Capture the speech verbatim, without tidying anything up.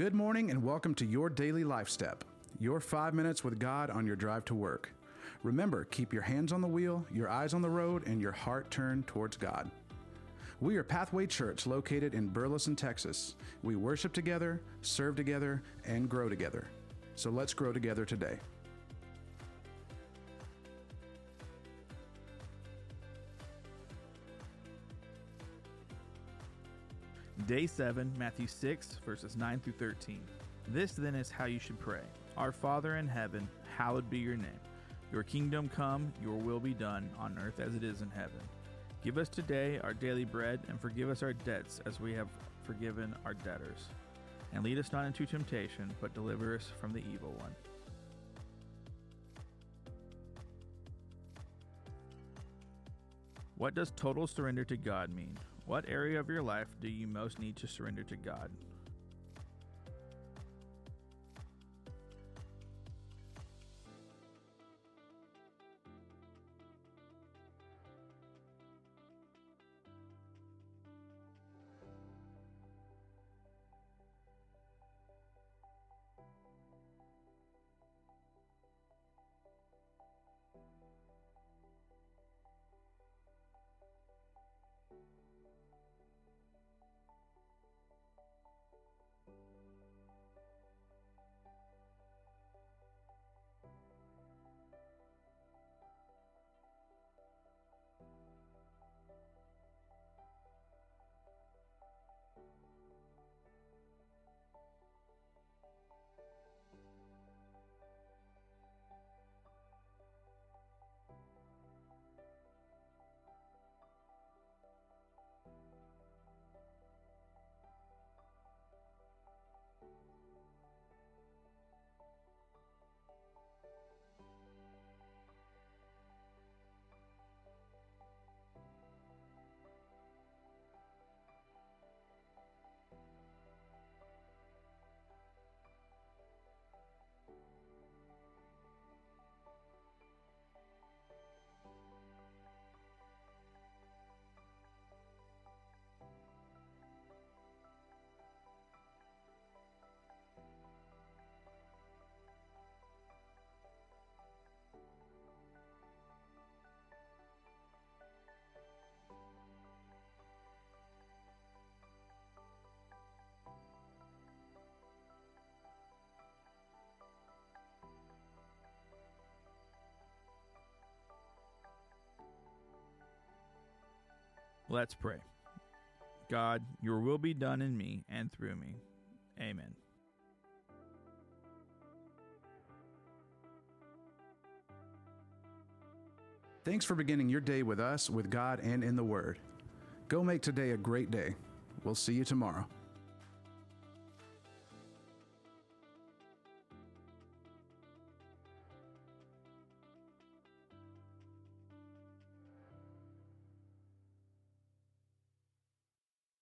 Good morning and welcome to Your Daily Life Step, your five minutes with God on your drive to work. Remember, keep your hands on the wheel, your eyes on the road, and your heart turned towards God. We are Pathway Church located in Burleson, Texas. We worship together, serve together, and grow together. So let's grow together today. Day seven, Matthew six, verses nine through thirteen. This then is how you should pray. Our Father in heaven, hallowed be your name. Your kingdom come, your will be done, on earth as it is in heaven. Give us today our daily bread, and forgive us our debts as we have forgiven our debtors. And lead us not into temptation, but deliver us from the evil one. What does total surrender to God mean? What area of your life do you most need to surrender to God? Let's pray. God, your will be done in me and through me. Amen. Thanks for beginning your day with us, with God, and in the Word. Go make today a great day. We'll see you tomorrow.